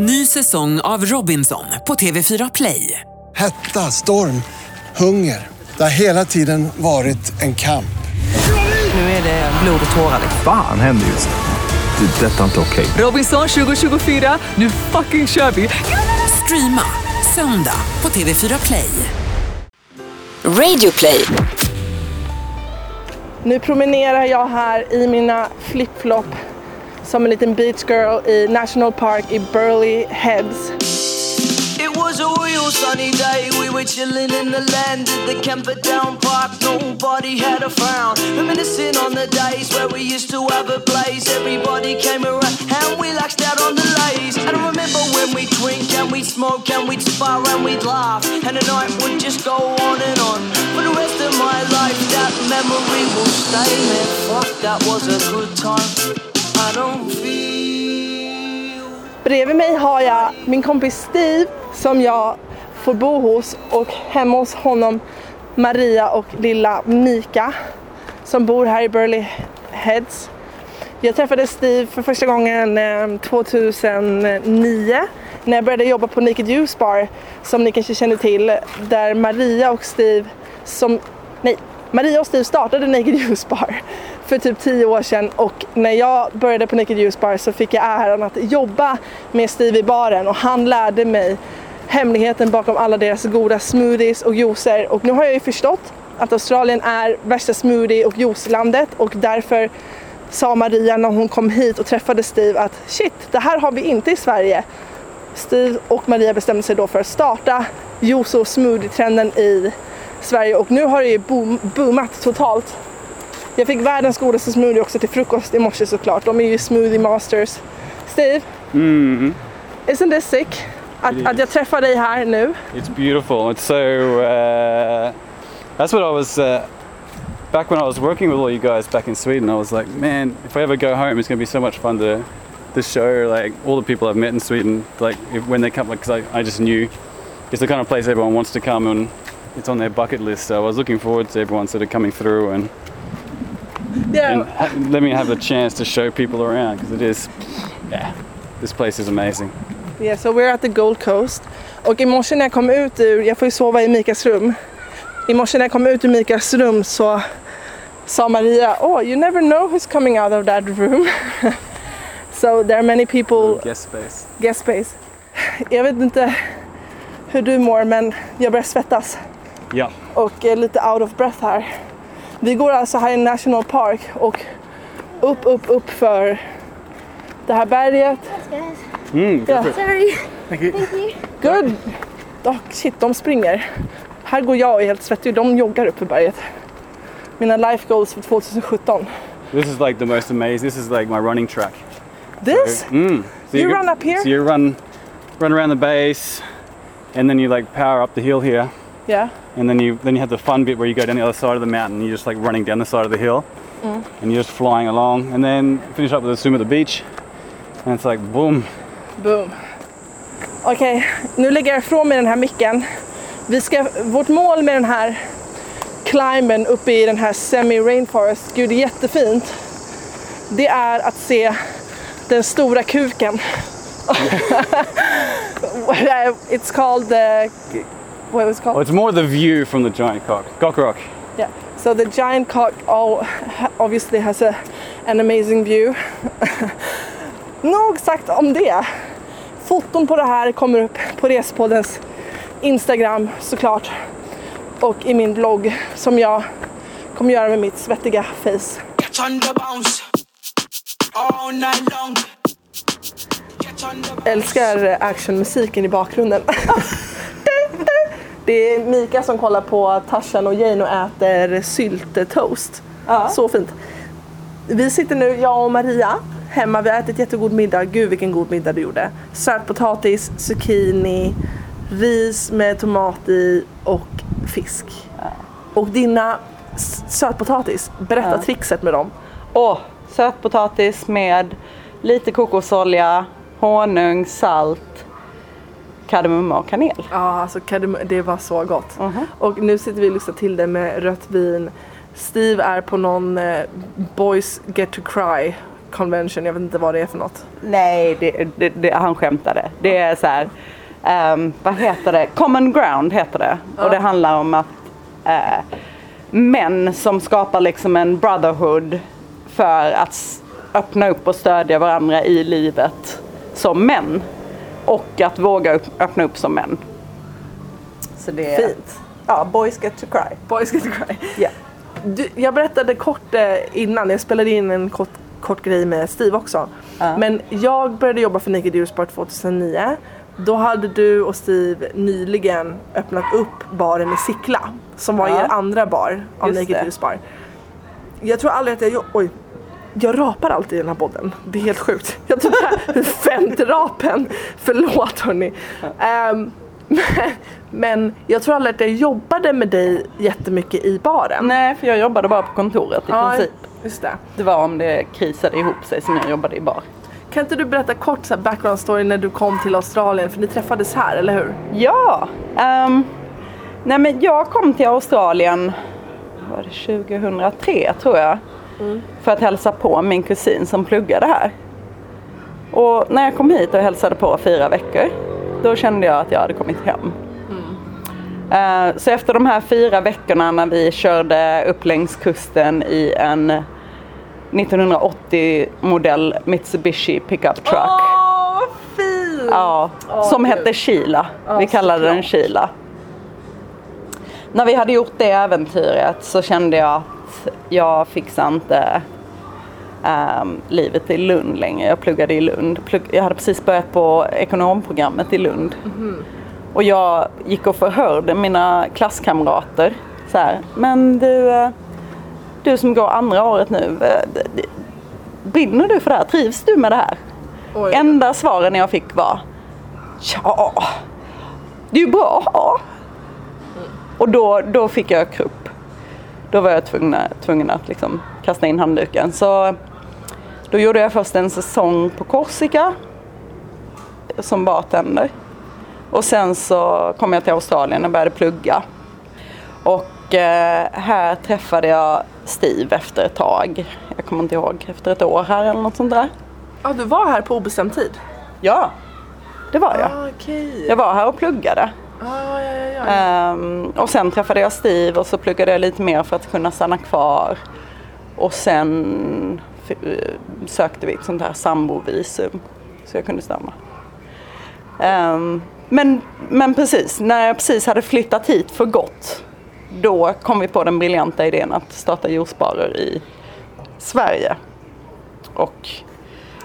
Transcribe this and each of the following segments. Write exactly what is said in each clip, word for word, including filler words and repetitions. Ny säsong av Robinson på T V fyra Play. Hetta, storm, hunger. Det har hela tiden varit en kamp. Nu är det blod och tårar. Fan, händer just det. Detta är inte okej. Okay. Robinson tjugo tjugofyra, nu fucking kör vi. Streama söndag på T V fyra Play. Radio Play. Nu promenerar jag här i mina flip-flop som en liten beach girl i National Park i Burley Heads. It was a real sunny day, we were chilling in the land at the Killroy park, nobody had a frown. Reminiscing on the days where we used to have a blaze, everybody came around and we laxed out on the lays. And I remember when we'd drink and we'd smoke and we'd spar and we'd laugh, and the night would just go on and on. For the rest of my life that memory will stay, man, fuck that was a good time. Bredvid mig har jag min kompis Steve som jag får bo hos, och hemma hos honom Maria och lilla Mika som bor här i Burley Heads. Jag träffade Steve för första gången tjugohundranio när jag började jobba på Naked Juice Bar, som ni kanske känner till, där Maria och Steve som... Nej, Maria och Steve startade Naked Juice Bar för typ tio år sedan, och när jag började på Naked Juice Bar så fick jag äran att jobba med Steve i baren, och han lärde mig hemligheten bakom alla deras goda smoothies och juicer. Och nu har jag ju förstått att Australien är värsta smoothie- och juicelandet, och därför sa Maria när hon kom hit och träffade Steve att shit, det här har vi inte i Sverige. Steve och Maria bestämde sig då för att starta juice- och smoothie-trenden i Sverige, och nu har det ju boom, boomat totalt. Jag fick världens godaste smoothie också till frukost i morse såklart. De är ju smoothie masters. Steve, mm-hmm. Isn't this sick? Att, is. att jag träffar dig här nu. It's beautiful. It's so... Uh, that's what I was... Uh, back when I was working with all you guys back in Sweden, I was like, man, if I ever go home, it's going to be so much fun to, to show like all the people I've met in Sweden. Like if, when they come, because like, I, I just knew it's the kind of place everyone wants to come and it's on their bucket list. So I was looking forward to everyone sort of coming through and... Yeah. And ha- let me have a chance to show people around, because it is, yeah, this place is amazing. Yeah, so we're at the Gold Coast. Och i morse när jag kom ut ur, jag får ju sova i Mikas rum. I morse när jag kom ut ur Mikas rum så sa Maria, oh, you never know who's coming out of that room. So there are many people... Guest space. Guest space. Jag vet inte hur du mår, men jag börjar svettas. Ja. Yeah. Och är lite out of breath här. Vi går alltså här i National Park och upp, upp, upp för det här berget. Mm, yeah. Sorry. Thank you. Thank you. Good. Oh, shit, de springer. Här går jag och är helt svettig. De joggar upp för berget. Mina life goals för tjugosjutton. This is like the most amazing. This is like my running track. This? So, mm. so you, you run go, up here? So you run, run around the base and then you like power up the hill here. Yeah. And then you then you have the fun bit where you go down the other side of the mountain. You're just like running down the side of the hill, mm. and you're just flying along. And then finish up with a swim at the beach, and it's like boom. Boom. Okej, okay, nu lägger jag ifrån mig den här micken. Vi ska vårt mål med den här climben uppe i den här semi-rainforest. Gud, det är jättefint. Det är att se den stora kuken. Yeah. It's called the. What was it called? Oh, it's more the view from the giant cock. Cock rock. Yeah. So the giant cock all obviously has a, an amazing view. Nog sagt om det. Foton på det här kommer upp på Respodens Instagram såklart. Och i min blogg som jag kommer göra med mitt svettiga face. Älskar actionmusiken i bakgrunden. Det är Mika som kollar på Tarzan och Jane och äter syltetoast. Ja. Så fint. Vi sitter nu, jag och Maria, hemma. Vi har ätit jättegod middag. Gud, vilken god middag du gjorde. Sötpotatis, zucchini, ris med tomat i och fisk. Ja. Och dina sötpotatis, berätta ja. Trixet med dem. Åh, sötpotatis med lite kokosolja, honung, salt. Kardemumma och kanel. Ja, alltså kardemumma, det var så gott. Uh-huh. Och nu sitter vi och lyssnar till det med rött vin. Steve är på någon eh, Boys Get to Cry convention, jag vet inte vad det är för något. Nej, det, det, det, han skämtade. Det är så här, um, vad heter det? Common ground heter det. Ja. Och det handlar om att uh, män som skapar liksom en brotherhood för att öppna upp och stödja varandra i livet som män. Och att våga upp, öppna upp som män. Så det är fint. Ja, boys get to cry. Boys get to cry. Yeah. Du, jag berättade kort innan, jag spelade in en kort, kort grej med Steve också. Uh. Men jag började jobba för Naked Juice Bar tjugohundranio. Då hade du och Steve nyligen öppnat upp baren i Sickla. Som var uh. er andra bar av Just Naked Juice Bar. Jag tror aldrig att jag... Oj. Jag rapar alltid i den här podden. Det är helt sjukt. Jag tror det här femte rapen. Förlåt hörni. Um, men, men jag tror aldrig att jag jobbade med dig jättemycket i baren. Nej, för jag jobbade bara på kontoret i ja, princip. Just det. Det var om det krisade ihop sig som jag jobbade i bar. Kan inte du berätta kort så här background story när du kom till Australien? För ni träffades här, eller hur? Ja. Um, nej men jag kom till Australien, var det tjugohundratre tror jag. Mm. För att hälsa på min kusin som pluggade här. Och när jag kom hit och hälsade på fyra veckor, då kände jag att jag hade kommit hem. Mm. uh, Så efter de här fyra veckorna när vi körde upp längs kusten i en nittonhundraåttio modell Mitsubishi pickup truck. Åh, vad fint! Ja, oh, som gud. Hette Kila. Oh, vi kallade den Kila. När vi hade gjort det äventyret så kände jag jag fixade inte um, livet i Lund längre. Jag pluggade i Lund. Plugg- jag hade precis börjat på ekonomprogrammet i Lund. Mm-hmm. Och jag gick och förhörde mina klasskamrater. Så här, men du, du som går andra året nu, brinner du för det här? Trivs du med det här? Oj. Enda svaren jag fick var, ja, det är ju bra. Mm. Och då, då fick jag krupp. Då var jag tvungen, tvungen att liksom kasta in handduken. Så då gjorde jag först en säsong på Korsika som bartender. Och sen så kom jag till Australien och började plugga. Och eh, här träffade jag Steve efter ett tag. Jag kommer inte ihåg, efter ett år här eller något sånt där. Ja, du var här på obestämd tid? Ja, det var jag. Ah, okay. Jag var här och pluggade. Ah, ja, ja, ja. Um, och sen träffade jag Steve och så pluggade jag lite mer för att kunna stanna kvar. Och sen f- sökte vi ett sånt här sambovisum så jag kunde stanna. Um, men, men precis, när jag precis hade flyttat hit för gott, då kom vi på den briljanta idén att starta juicebarer i Sverige. Och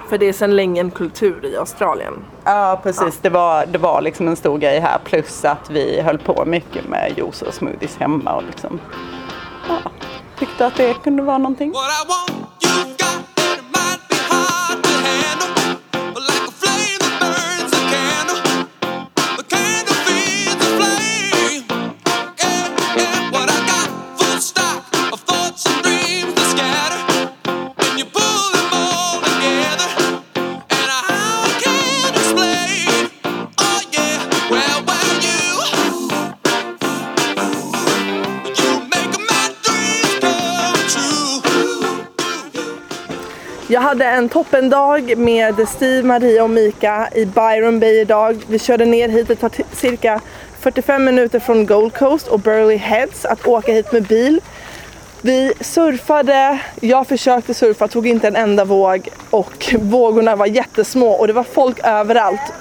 för det är sedan länge en kultur i Australien. Ja, precis. Ja. Det var, det var liksom en stor grej här. Plus att vi höll på mycket med juice och smoothies hemma. Och liksom, ja, tyckte att det kunde vara någonting. Jag hade en toppendag med Steve, Maria och Mika i Byron Bay idag. Vi körde ner hit, det tar t- cirka fyrtiofem minuter från Gold Coast och Burley Heads att åka hit med bil. Vi surfade, jag försökte surfa, tog inte en enda våg och vågorna var jättesmå och det var folk överallt.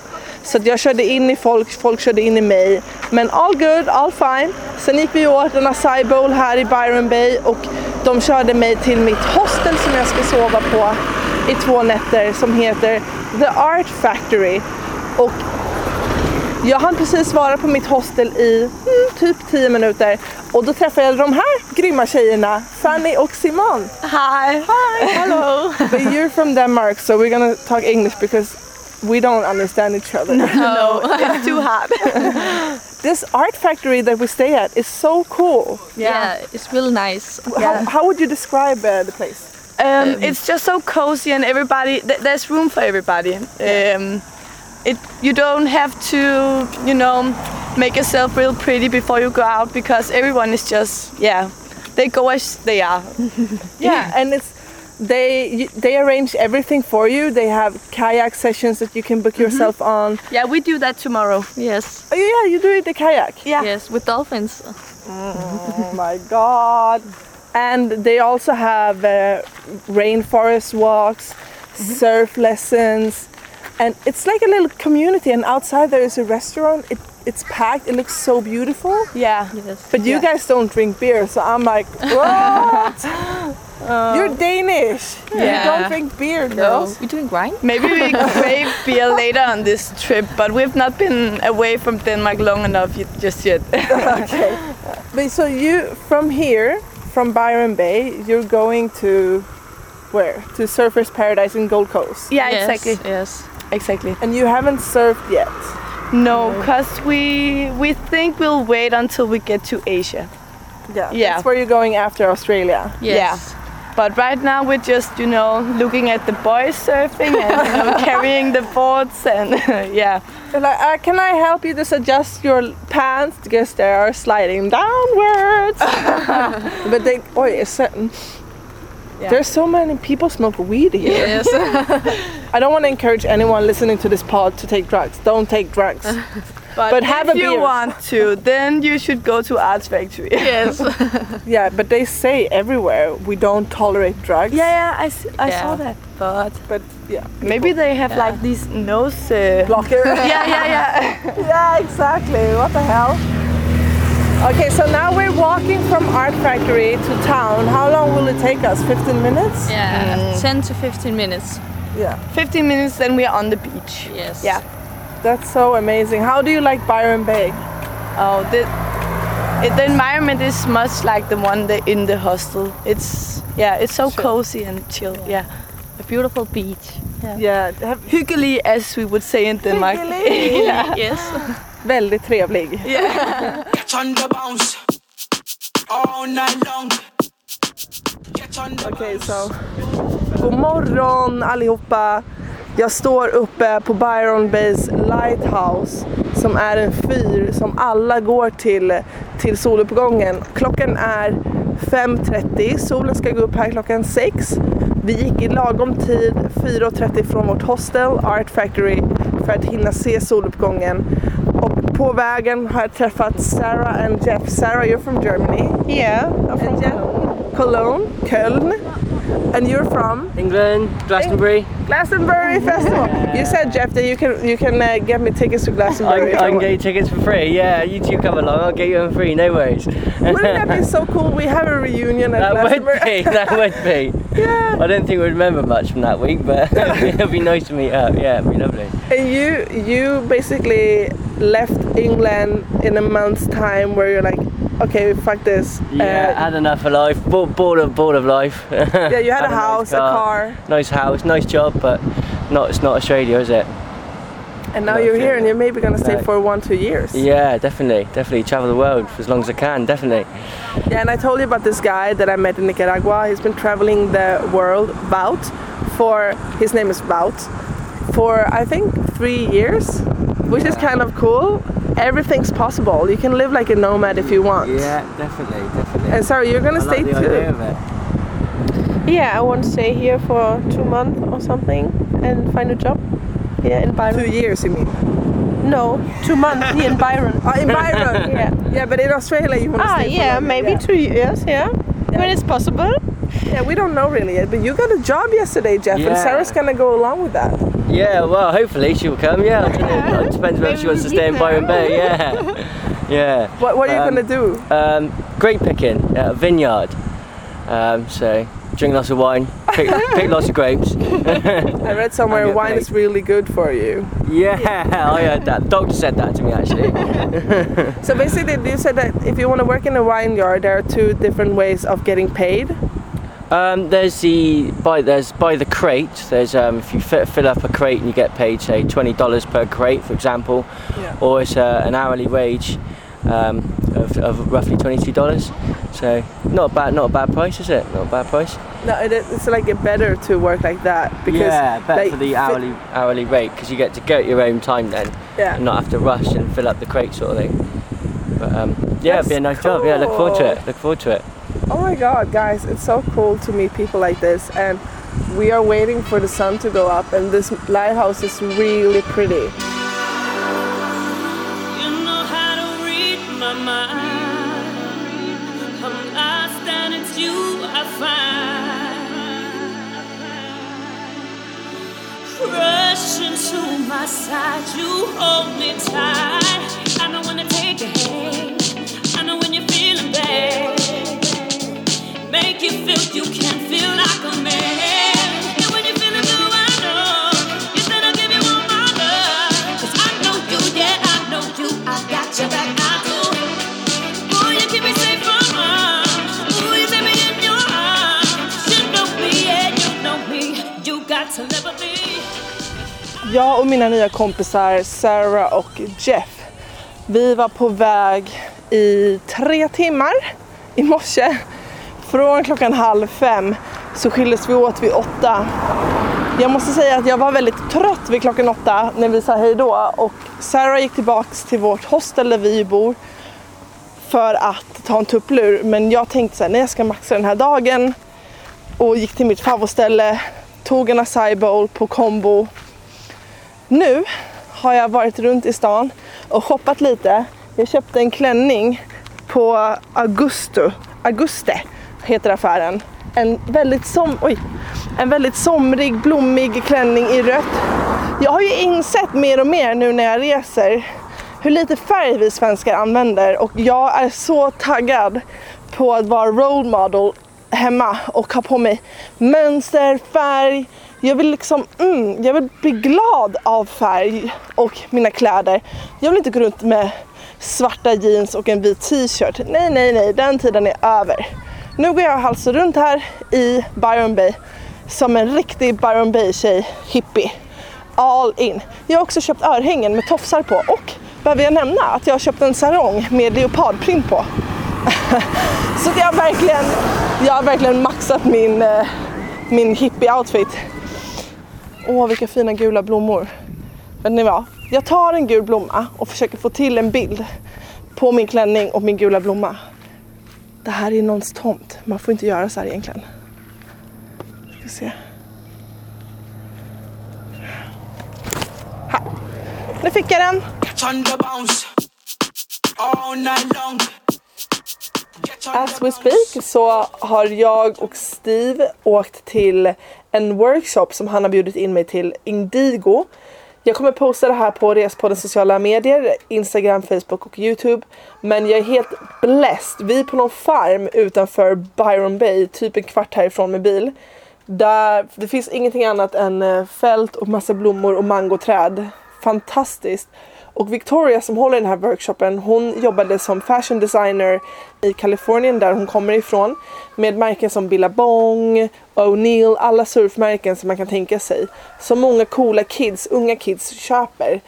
Så att jag körde in i folk, folk körde in i mig. Men all good, all fine. Sen gick vi åt en acai bowl här i Byron Bay och de körde mig till mitt hostel som jag ska sova på i två nätter som heter The Art Factory. Och jag hann precis vara på mitt hostel i mm, typ tio minuter och då träffade jag de här grymma tjejerna, Fanny och Simon. Hi! Hi! Hello! But you're from Denmark so we're gonna talk English because we don't understand each other. No, no, it's too hot. This art factory that we stay at is so cool. Yeah, yeah, it's really nice. How, yeah. how would you describe uh, the place? Um, um, it's just so cozy and everybody. Th- there's room for everybody. Yeah. Um, it you don't have to, you know, make yourself real pretty before you go out because everyone is just yeah, they go as they are. yeah, and it's. they they arrange everything for you. They have kayak sessions that you can book mm-hmm. yourself on. Yeah, we do that tomorrow. Yes. Oh yeah, you do it the kayak. Yeah. Yes, with dolphins. Oh my god. And they also have uh, rainforest walks, mm-hmm. surf lessons, and it's like a little community. And outside there is a restaurant. It, it's packed. It looks so beautiful. Yeah. Yes. But you yeah. guys don't drink beer, so I'm like, what? uh, You're Danish. Yeah. You don't drink beer, girls. No. We drink wine. Maybe we crave beer later on this trip, but we've not been away from Denmark long enough yet, just yet. Okay. But so you from here. From Byron Bay, you're going to where? To Surfers Paradise in Gold Coast. Yeah, yes, exactly. Yes, exactly. And you haven't surfed yet? No, because no. we we think we'll wait until we get to Asia. Yeah, yeah. That's where you're going after Australia. Yes. Yeah. But right now we're just, you know, looking at the boys surfing and you know, carrying the boards and yeah. So like, uh, can I help you just adjust your pants because they are sliding downwards? But they, oh, it's, uh, yeah. There's so many people smoke weed here. Yes. I don't want to encourage anyone listening to this pod to take drugs. Don't take drugs. But, but have a beer. If you want to, then you should go to Art Factory. Yes. Yeah, but they say everywhere we don't tolerate drugs. Yeah, yeah, I, s- I yeah. saw that. But but yeah, maybe they have yeah. like these nose uh, blockers. yeah, yeah, yeah. Yeah, exactly. What the hell? Okay, so now we're walking from Art Factory to town. How long will it take us? fifteen minutes? Yeah, mm. ten to fifteen minutes. Yeah. fifteen minutes, then we're on the beach. Yes. Yeah. That's so amazing. How do you like Byron Bay? Oh, the, it, the environment is much like the one the, in the hostel. It's yeah, it's so sure. cozy and chill. Yeah, yeah. A beautiful beach. Yeah, yeah. Hyggelig, as we would say in Denmark. Hyggelig. Yeah. Yes. Väldigt trevlig. Yeah. Okay, so. God morgon allihopa. Jag står uppe på Byron Bays Lighthouse som är en fyr som alla går till, till soluppgången. Klockan är fem trettio, solen ska gå upp här klockan sex. Vi gick i lagom tid fyra trettio från vårt hostel Art Factory för att hinna se soluppgången. Och på vägen har jag träffat Sarah and Jeff. Sarah, you're from Germany. Yeah, I'm from Jeff. Cologne, Köln. And you're from England, Glastonbury. Glastonbury Festival. Yeah. You said, Jeff, that you can you can uh, get me tickets to Glastonbury. I, I can get you tickets for free. Yeah, you two come along. I'll get you on free. No worries. Wouldn't that be so cool? We have a reunion at that Glastonbury. Would be, that would be. Yeah. I don't think we remember much from that week, but it'll be nice to meet up. Yeah, it'll be lovely. And you you basically left England in a month's time, where you're like, okay, fuck this. Yeah, uh, had enough of life. Bored, bored of, bored of life. Yeah, you had, had a house, a, nice car, a car. Nice house, nice job, but not it's not Australia, is it? And now not you're here, and you're maybe gonna stay no. for one, two years. Yeah, definitely, definitely travel the world for as long as I can, definitely. Yeah, and I told you about this guy that I met in Nicaragua. He's been traveling the world, Baut, for his name is Baut, for I think three years, which yeah. is kind of cool. Everything's possible. You can live like a nomad if you want. Yeah, definitely, definitely. And Sarah, you're gonna I stay like the too. Idea of it. Yeah, I want to stay here for two months or something and find a job here in Byron. Two years, you mean? No, two months here in Byron. Oh, in Byron. Yeah. Yeah, but in Australia you want to ah, stay. Ah, yeah, longer, maybe yeah. two years. Yeah, yeah. When it's possible. Yeah, we don't know really yet, but you got a job yesterday, Jeff, yeah. and Sarah's gonna go along with that. Yeah, well, hopefully she'll come, yeah. I don't know. It depends whether she wants to stay in Byron Bay, yeah. Yeah. What, what are you um, gonna do? Um, grape picking at a vineyard. Um, so, drink lots of wine, pick, pick lots of grapes. I read somewhere wine is really good for you. Yeah, I heard that. The doctor said that to me, actually. So basically, you said that if you want to work in a vineyard, there are two different ways of getting paid. Um, there's the by there's by the crate. There's um, if you f- fill up a crate and you get paid say twenty dollars per crate, for example, yeah. or it's uh, an hourly wage um, of, of roughly twenty-two dollars. So not a bad not a bad price, is it? Not a bad price. No, it, it's like it better to work like that because yeah, better like, for the hourly fi- hourly rate because you get to go at your own time then, yeah. and not have to rush and fill up the crate sort of thing. But um, yeah, it'd be a nice cool. job. Yeah, look forward to it. Look forward to it. oh my god, guys, it's so cool to meet people like this. And we are waiting for the sun to go up, and this lighthouse is really pretty. To my side, you hold me tight. I know when to take a hand, I know when you're feeling bad. Make you feel you can feel like a man. And when you're feeling blue, I know you said I'll give you all my love. 'Cause I know you, yeah, I know you, I got your back, I do. Boy, you keep me safe from harm. Boy, you take me in your arms. You know me, yeah, you know me. You got to live with me. Jag och mina nya kompisar Sarah och Jeff, vi var på väg i tre timmar i morse. Från klockan halv fem så skildes vi åt vid åtta. Jag måste säga att jag var väldigt trött vid klockan åtta när vi sa hej då. Och Sarah gick tillbaks till vårt hostel där vi bor för att ta en tupplur. Men jag tänkte så här, nej, jag ska maxa den här dagen. Och gick till mitt favvoställe, tog en acai bowl på kombo. Nu har jag varit runt i stan och shoppat lite. Jag köpte en klänning på Augusto. Auguste heter affären. En väldigt, som, oj, en väldigt somrig, blommig klänning i rött. Jag har ju insett mer och mer nu när jag reser hur lite färg vi svenskar använder. Och jag är så taggad på att vara role model hemma och ha på mig mönster, färg. Jag vill liksom, mm, jag vill bli glad av färg och mina kläder. Jag vill inte gå runt med svarta jeans och en vit t-shirt. Nej, nej, nej, den tiden är över. Nu går jag alltså runt här i Byron Bay som en riktig Byron Bay-tjej, hippie. All in. Jag har också köpt örhängen med tofsar på, och behöver jag nämna att jag har köpt en sarong med leopardprint på. Så jag har verkligen, jag har verkligen maxat min, min hippie-outfit. Åh, vilka fina gula blommor. Vet ni vad? Jag tar en gul blomma och försöker få till en bild på min klänning och min gula blomma. Det här är någons tomt. Man får inte göra så här egentligen. Ska se. Här. Nu fick jag den. As we speak så har jag och Steve åkt till en workshop som han har bjudit in mig till, Indigo. Jag kommer posta det här på Respoddens sociala medier, Instagram, Facebook och YouTube. Men jag är helt blessed. Vi är på någon farm utanför Byron Bay, typ en kvart härifrån med bil. Där det finns ingenting annat än fält och massa blommor och mangoträd. Fantastiskt. Och Victoria som håller den här workshopen, hon jobbade som fashion designer i Kalifornien där hon kommer ifrån. Med märken som Billabong, O'Neill, alla surfmärken som man kan tänka sig. Som många coola kids, unga kids köper.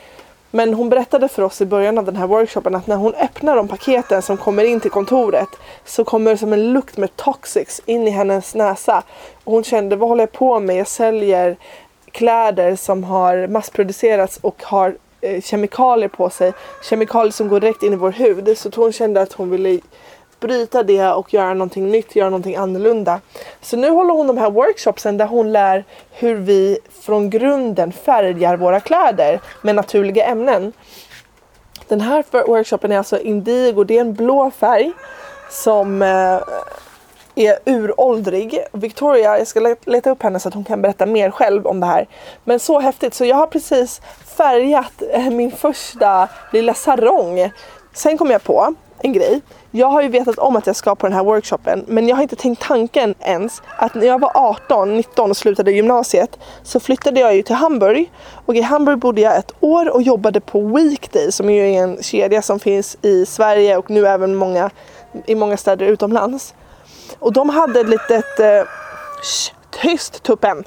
Men hon berättade för oss i början av den här workshopen att när hon öppnar de paketen som kommer in till kontoret så kommer det som en lukt med toxics in i hennes näsa. Och hon kände, vad håller jag på med? Jag säljer kläder som har massproducerats och har kemikalier på sig, kemikalier som går direkt in i vår hud. Så hon kände att hon ville bryta det och göra någonting nytt, göra någonting annorlunda. Så nu håller hon de här workshopsen där hon lär hur vi från grunden färgar våra kläder med naturliga ämnen. Den här workshopen är alltså indigo, det är en blå färg som är uråldrig. Victoria, jag ska leta upp henne så att hon kan berätta mer själv om det här. Men så häftigt, så jag har precis färgat min första lilla sarong. Sen kom jag på en grej. Jag har ju vetat om att jag ska på den här workshopen, men jag har inte tänkt tanken ens att när jag var arton, nitton och slutade gymnasiet så flyttade jag ju till Hamburg. Och i Hamburg bodde jag ett år och jobbade på Weekday, som är ju en kedja som finns i Sverige och nu även många, i många städer utomlands. Och de hade ett litet... Eh, sh, tyst tuppen!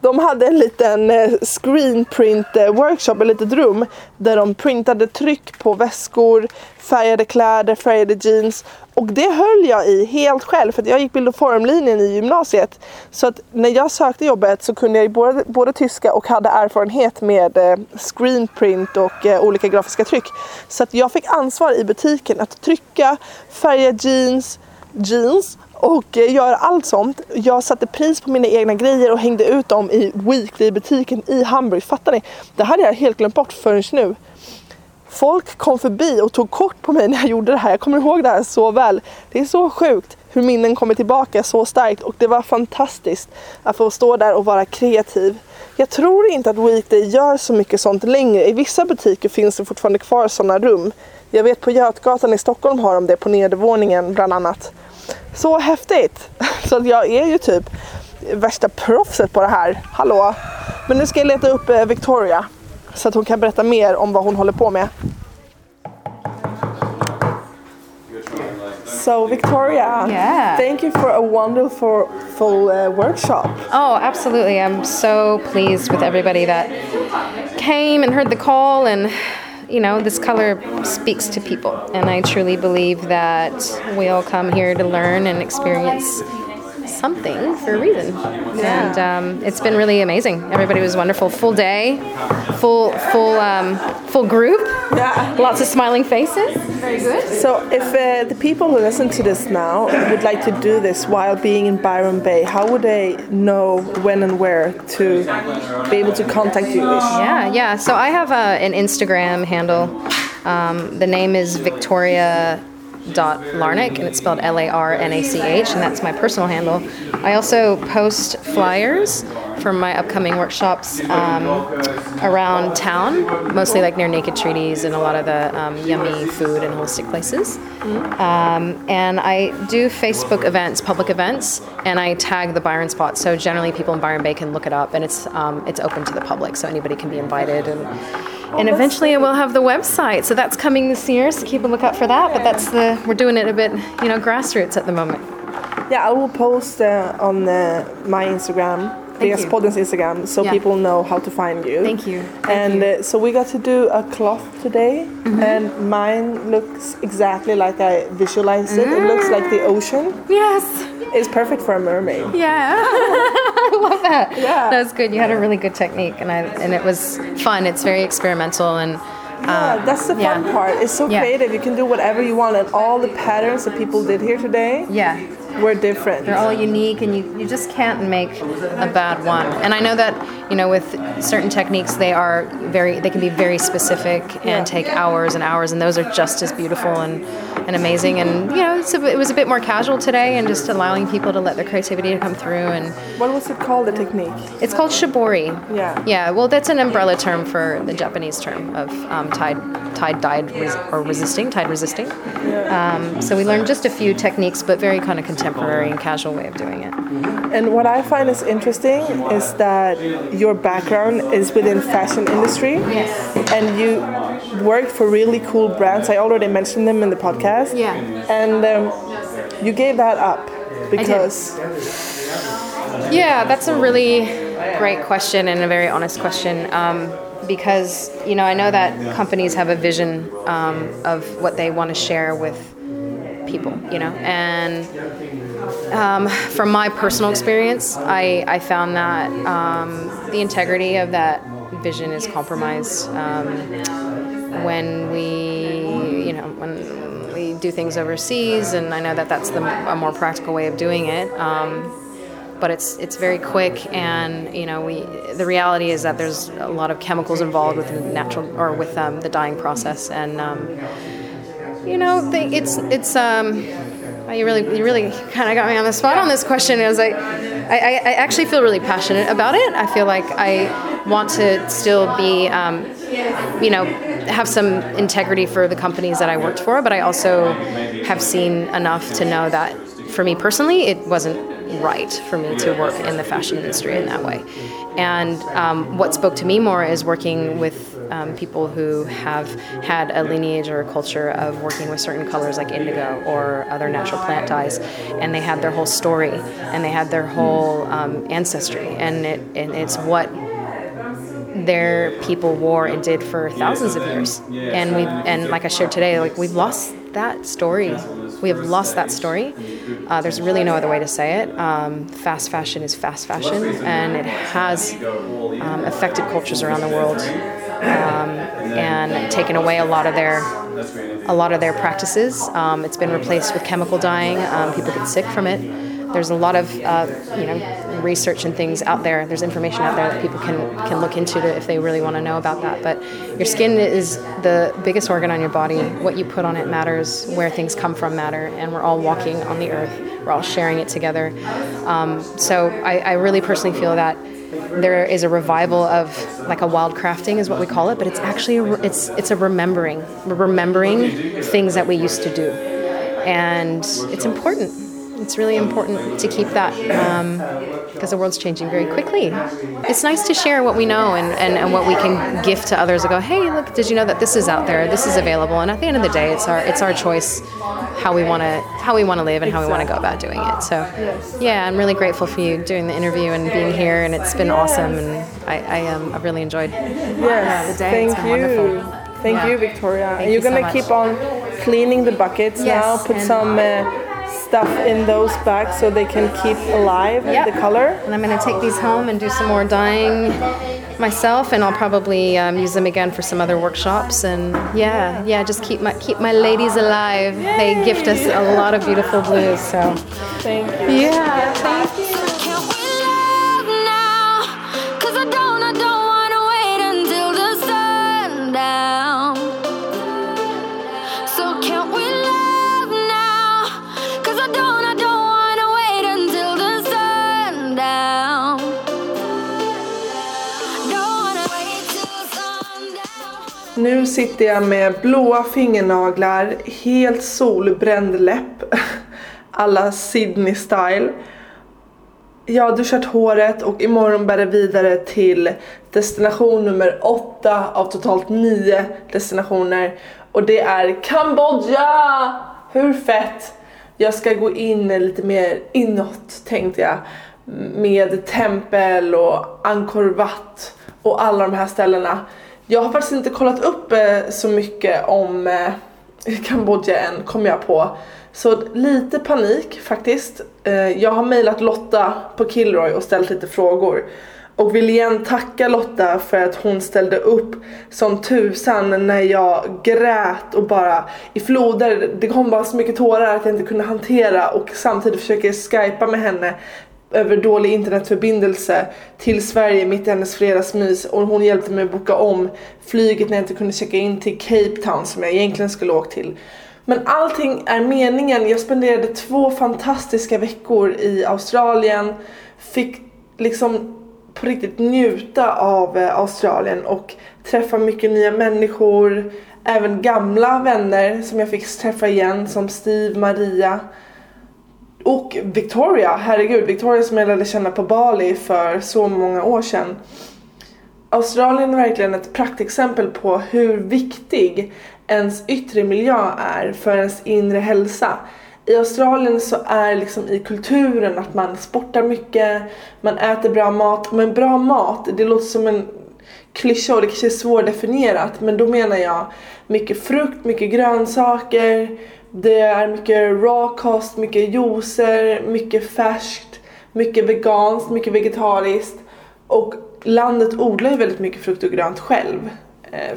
De hade en liten screen print workshop, ett litet rum där de printade tryck på väskor, färgade kläder, färgade jeans, och det höll jag i helt själv för att jag gick bild- och formlinjen i gymnasiet, så att när jag sökte jobbet så kunde jag både, både tyska och hade erfarenhet med screen print och olika grafiska tryck, så att jag fick ansvar i butiken att trycka, färga jeans, jeans och gör allt sånt. Jag satte pris på mina egna grejer och hängde ut dem i Weekday-butiken i Hamburg. Fattar ni? Det hade jag helt glömt bort förrän nu. Folk kom förbi och tog kort på mig när jag gjorde det här. Jag kommer ihåg det här så väl. Det är så sjukt hur minnen kommer tillbaka så starkt. Och det var fantastiskt att få stå där och vara kreativ. Jag tror inte att Weekday gör så mycket sånt längre. I vissa butiker finns det fortfarande kvar sådana rum. Jag vet på Götgatan i Stockholm har de det på nedervåningen bland annat. Så häftigt! Så att jag är ju typ värsta proffset på det här. Hallå! Men nu ska jag leta upp Victoria. Så att hon kan berätta mer om vad hon håller på med. So Victoria, yeah. Thank you for a wonderful full, uh, workshop. Oh, absolutely. I'm so pleased with everybody that came and heard the call. And, you know, this color speaks to people. And I truly believe that we all come here to learn and experience something for a reason, yeah. And um, it's been really amazing. Everybody was wonderful. Full day, full full um, full group. Yeah. Lots of smiling faces. Very good. So, if uh, the people who listen to this now would like to do this while being in Byron Bay, how would they know when and where to be able to contact you? Yeah, yeah. So I have a, an Instagram handle. Um, the name is Victoria. Dot Larnach, and it's spelled L A R N A C H, and that's my personal handle. I also post flyers for my upcoming workshops um, around town, mostly like near Naked Treaties and a lot of the um, yummy food and holistic places. Um, and I do Facebook events, public events, and I tag the Byron spot, so generally people in Byron Bay can look it up, and it's um, it's open to the public, so anybody can be invited. And And eventually I will have the website, so that's coming this year, so keep a lookout for that. But that's the, we're doing it a bit, you know, grassroots at the moment. Yeah, I will post uh, on uh, my Instagram, Respoden's Instagram, so yeah. People know how to find you. Thank you. Thank and uh, so we got to do a cloth today, mm-hmm. and mine looks exactly like I visualized it. Mm. It looks like the ocean. Yes. It's perfect for a mermaid. Yeah. I love that. Yeah. That was good. You had a really good technique, and I and it was fun. It's very experimental, and um, yeah, that's the fun yeah. part. It's so yeah. creative. You can do whatever you want, and all the patterns that people did here today. Yeah. We're different. They're all unique, and you, you just can't make a bad one. And I know that, you know, with certain techniques, they are very they can be very specific and yeah. take hours and hours, and those are just as beautiful and, and amazing. And, you know, it's a, it was a bit more casual today and just allowing people to let their creativity come through. And what was it called, the technique? It's called Shibori. Yeah. Yeah, well, that's an umbrella term for the Japanese term of um, tide, tide, dyed, res- or resisting, tide resisting. Yeah. Um, so we learned just a few techniques, but very kind of contemporary. Temporary and casual way of doing it. And what I find is interesting is that your background is within fashion industry. Yes. And you work for really cool brands. I already mentioned them in the podcast. Yeah. And um, you gave that up because... Yeah, that's a really great question and a very honest question. Um, because, you know, I know that companies have a vision um, of what they want to share with people, you know, and um, from my personal experience, I, I found that um, the integrity of that vision is compromised um, when we, you know, when we do things overseas, and I know that that's the, a more practical way of doing it, um, but it's it's very quick, and, you know, we the reality is that there's a lot of chemicals involved with the natural, or with um, the dyeing process, and um You know, they, it's it's um. You really, you really kind of got me on the spot on this question. I was like, I, I, I actually feel really passionate about it. I feel like I want to still be, um, you know, have some integrity for the companies that I worked for. But I also have seen enough to know that, for me personally, it wasn't right for me to work in the fashion industry in that way. And um, what spoke to me more is working with um, people who have had a lineage or a culture of working with certain colors like indigo or other natural plant dyes, and they had their whole story, and they had their whole um, ancestry, and it and it's what their people wore and did for thousands of years. And we and like I shared today, like we've lost that story. We have lost that story. Uh, there's really no other way to say it. Um, fast fashion is fast fashion, and it has um, affected cultures around the world um, and taken away a lot of their a lot of their practices. Um, it's been replaced with chemical dyeing. Um, people get sick from it. There's a lot of uh, you know research and things out there. There's information out there that people can can look into to, if they really want to know about that. But your skin is the biggest organ on your body. What you put on it matters. Where things come from matter. And we're all walking on the earth. We're all sharing it together. Um, so I, I really personally feel that there is a revival of like a wild crafting is what we call it. But it's actually a, it's it's a remembering, remembering things that we used to do, and it's important. It's really important to keep that because um, the world's changing very quickly. It's nice to share what we know and, and, and what we can give to others. And go, hey, look, did you know that this is out there? This is available. And at the end of the day, it's our it's our choice how we want to how we want to live and how we want to go about doing it. So, yeah, I'm really grateful for you doing the interview and being here, and it's been awesome. And I I um I've really enjoyed yes, uh, the day. It's been wonderful. Thank you. Thank yeah. you, Victoria. Thank and you're you gonna so keep on cleaning the buckets yes, now. Put some. Uh, stuff in those bags so they can keep alive yep. the color. And I'm going to take these home and do some more dyeing myself, and I'll probably um, use them again for some other workshops. And yeah, yeah, just keep my keep my ladies alive. Yay. They gift us a lot of beautiful blues. So thank you. Yeah, thank you. Nu sitter jag med blåa fingernaglar, helt solbränd läpp, alla Sydney style. Jag har duschat håret och imorgon bär det vidare till destination nummer åtta av totalt nio destinationer. Och det är Kambodja! Hur fett! Jag ska gå in lite mer inåt tänkte jag. Med tempel och Angkor Wat och alla de här ställena. Jag har faktiskt inte kollat upp eh, så mycket om eh, Kambodja än, kom jag på. Så lite panik faktiskt. Eh, jag har mejlat Lotta på Killroy och ställt lite frågor. Och vill igen tacka Lotta för att hon ställde upp som tusan när jag grät och bara i floder. Det kom bara så mycket tårar att jag inte kunde hantera, och samtidigt försöker skypa med henne över dålig internetförbindelse till Sverige mitt i hennes fredagsmys, och hon hjälpte mig att boka om flyget när jag inte kunde checka in till Cape Town som jag egentligen skulle åka till. Men allting är meningen. Jag spenderade två fantastiska veckor i Australien, fick liksom på riktigt njuta av Australien och träffa mycket nya människor, även gamla vänner som jag fick träffa igen som Steve, Maria och Victoria, herregud, Victoria som jag lärde känna på Bali för så många år sedan. Australien är verkligen ett praktexempel på hur viktig ens yttre miljö är för ens inre hälsa. I Australien så är liksom i kulturen att man sportar mycket, man äter bra mat. Men bra mat, det låter som en klyscha och det kanske är svårdefinierat, men då menar jag mycket frukt, mycket grönsaker. Det är mycket raw kost, mycket juicer, mycket färskt, mycket veganskt, mycket vegetariskt. Och landet odlar ju väldigt mycket frukt och grönt själv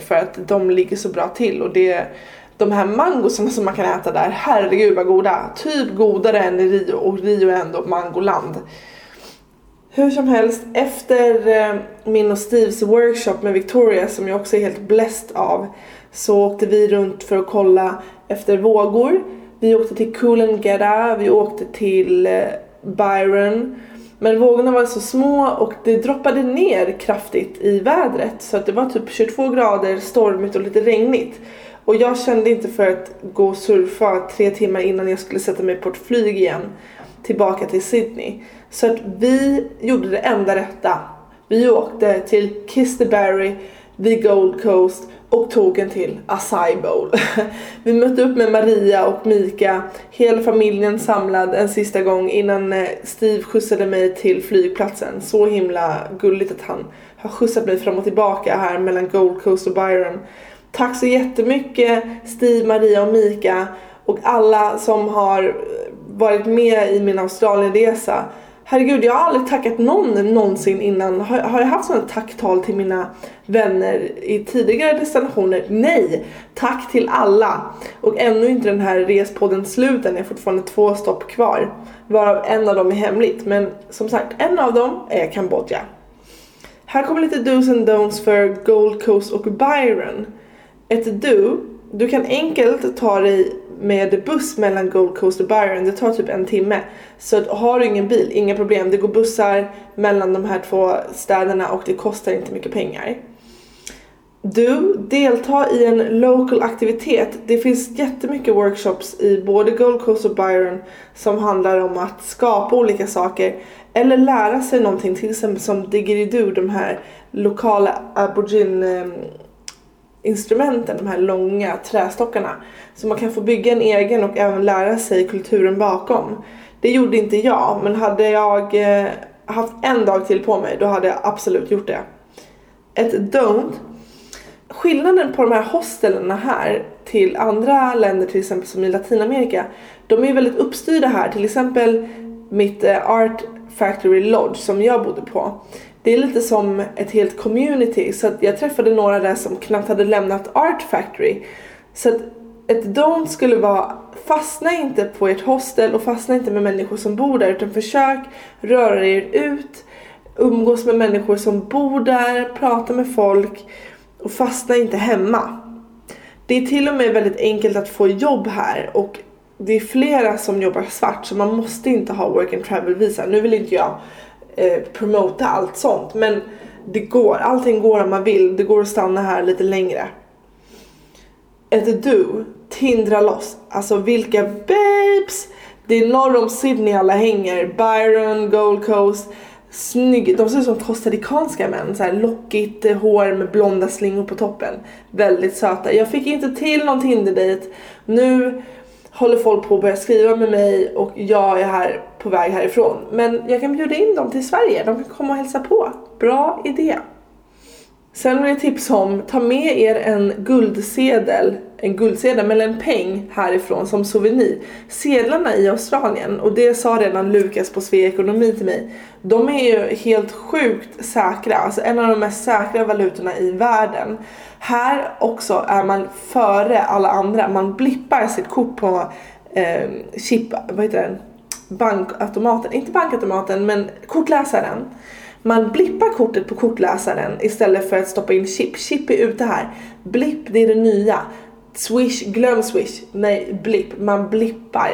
för att de ligger så bra till. Och det, de här mangosarna som man kan äta där, herregud vad goda. Typ godare än i Rio, och Rio är ändå mangoland. Hur som helst, efter min och Steves workshop med Victoria som jag också är helt bläst av, så åkte vi runt för att kolla efter vågor. Vi åkte till Götgatan, vi åkte till Byron. Men vågorna var så små och det droppade ner kraftigt i vädret. Så att det var typ tjugotvå grader, stormigt och lite regnigt. Och jag kände inte för att gå och surfa tre timmar innan jag skulle sätta mig på ett flyg igen. Tillbaka till Sydney. Så att vi gjorde det enda rätta. Vi åkte till Killroy, the Gold Coast, och tog en till acai bowl. Vi mötte upp med Maria och Mika. Hela familjen samlad en sista gång innan Steve skjutsade mig till flygplatsen. Så himla gulligt att han har skjutsat mig fram och tillbaka här mellan Gold Coast och Byron. Tack så jättemycket Steve, Maria och Mika. Och alla som har varit med i min Australienresa. herregud, jag har aldrig tackat någon någonsin innan. Har, har jag haft sådana tacktal till mina vänner i tidigare destinationer? Nej, tack till alla. Och ännu inte den här respodden sluten. Jag har fortfarande två stopp kvar, varav en av dem är hemligt. Men som sagt, en av dem är Kambodja. Här kommer lite do's and don'ts för Gold Coast och Byron. Ett do: du kan enkelt ta dig med buss mellan Gold Coast och Byron. Det tar typ en timme. Så har du ingen bil, inga problem. Det går bussar mellan de här två städerna och det kostar inte mycket pengar. Du, delta i en local aktivitet. Det finns jättemycket workshops i både Gold Coast och Byron som handlar om att skapa olika saker eller lära sig någonting, till exempel som didgeridoo, de här lokala aborigine instrumenten, de här långa trästockarna. Så man kan få bygga en egen och även lära sig kulturen bakom. Det gjorde inte jag, men hade jag haft en dag till på mig, då hade jag absolut gjort det. Ett don't: skillnaden på de här hostellerna här till andra länder, till exempel som i Latinamerika, de är väldigt uppstyrda här. Till exempel mitt Art Factory Lodge som jag bodde på, det är lite som ett helt community. Så att jag träffade några där som knappt hade lämnat Art Factory. Så att ett don't skulle vara: fastna inte på ert hostel och fastna inte med människor som bor där, utan försök röra er ut, umgås med människor som bor där, prata med folk och fastna inte hemma. Det är till och med väldigt enkelt att få jobb här, och det är flera som jobbar svart, så man måste inte ha work and travel visa. Nu vill inte jag eh, promota allt sånt, men det går, allting går om man vill. Det går att stanna här lite längre. Ett du: tindra loss. Alltså vilka babes! Det är norr om Sydney alla hänger. Byron, Gold Coast. Snygg, de ser ut som kostadikanska män, så här lockigt hår med blonda slingor på toppen. Väldigt söta. Jag fick inte till någon Tinder-date. Nu håller folk på att börja skriva med mig och jag är här på väg härifrån. Men jag kan bjuda in dem till Sverige. De kan komma och hälsa på. Bra idé. Sen har jag tips om: ta med er en guldsedel, en guldsedel eller en peng härifrån som souvenir. Sedlarna i Australien, och det sa redan Lucas på Svea ekonomi till mig, de är ju helt sjukt säkra. Alltså en av de mest säkra valutorna i världen. Här också är man före alla andra. Man blippar sitt kort på eh, chip, vad heter den? Bankautomaten, inte bankautomaten men kortläsaren. Man blippar kortet på kortläsaren istället för att stoppa in chip. Chip är ute här. Blipp, det är det nya. Swish, glöm swish. Nej, blipp. Man blippar.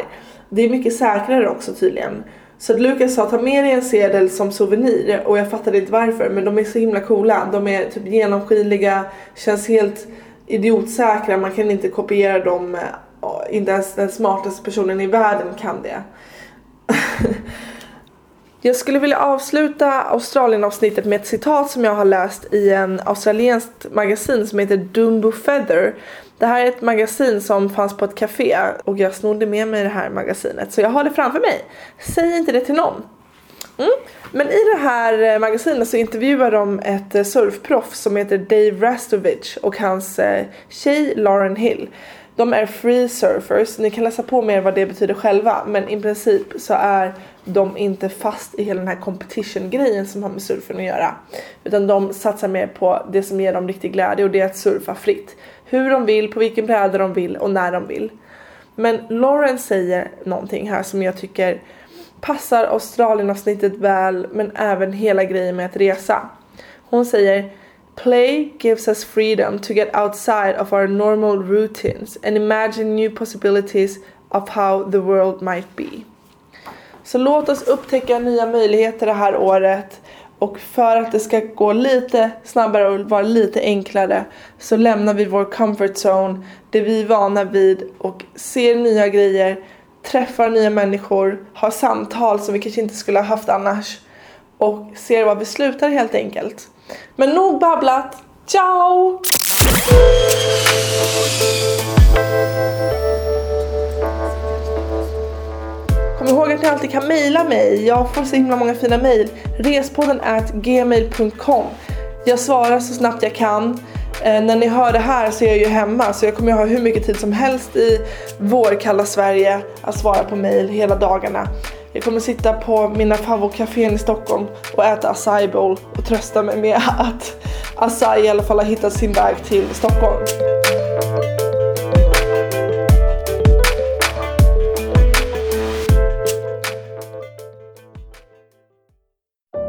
Det är mycket säkrare också tydligen. Så att Lucas sa: ta med dig en sedel som souvenir. Och jag fattade inte varför, men de är så himla coola. De är typ genomskinliga, känns helt idiotsäkra. Man kan inte kopiera dem. Inte ens den smartaste personen i världen kan det. Jag skulle vilja avsluta Australien-avsnittet med ett citat som jag har läst i en australienskt magasin som heter Dumbo Feather. Det här är ett magasin som fanns på ett café och jag snodde med mig det här magasinet. Så jag har det framför mig. Säg inte det till någon. Mm. Men i det här magasinet så intervjuar de ett surfproffs som heter Dave Rastovic och hans tjej Lauren Hill. De är free surfers. Ni kan läsa på mer vad det betyder själva. Men i princip så är de inte fast i hela den här competition-grejen som har med surfen att göra. Utan de satsar mer på det som ger dem riktig glädje, och det är att surfa fritt. Hur de vill, på vilken bräda de vill och när de vill. Men Lauren säger någonting här som jag tycker passar Australien-avsnittet väl, men även hela grejen med att resa. Hon säger: play gives us freedom to get outside of our normal routines and imagine new possibilities of how the world might be. Så låt oss upptäcka nya möjligheter det här året, och för att det ska gå lite snabbare och vara lite enklare så lämnar vi vår comfort zone, det vi är vana vid, och ser nya grejer, träffar nya människor, har samtal som vi kanske inte skulle ha haft annars och ser vad vi slutar helt enkelt. Men nog babblat. Ciao! Kom ihåg att ni alltid kan mejla mig. Jag får så himla många fina mejl. respodden at gmail dot com. Jag svarar så snabbt jag kan. Eh, när ni hör det här så är jag ju hemma. Så jag kommer ha hur mycket tid som helst i vår kalla Sverige att svara på mejl hela dagarna. Jag kommer sitta på mina favokaféer i Stockholm och äta acai bowl och trösta mig med att acai i alla fall har hittat sin väg till Stockholm.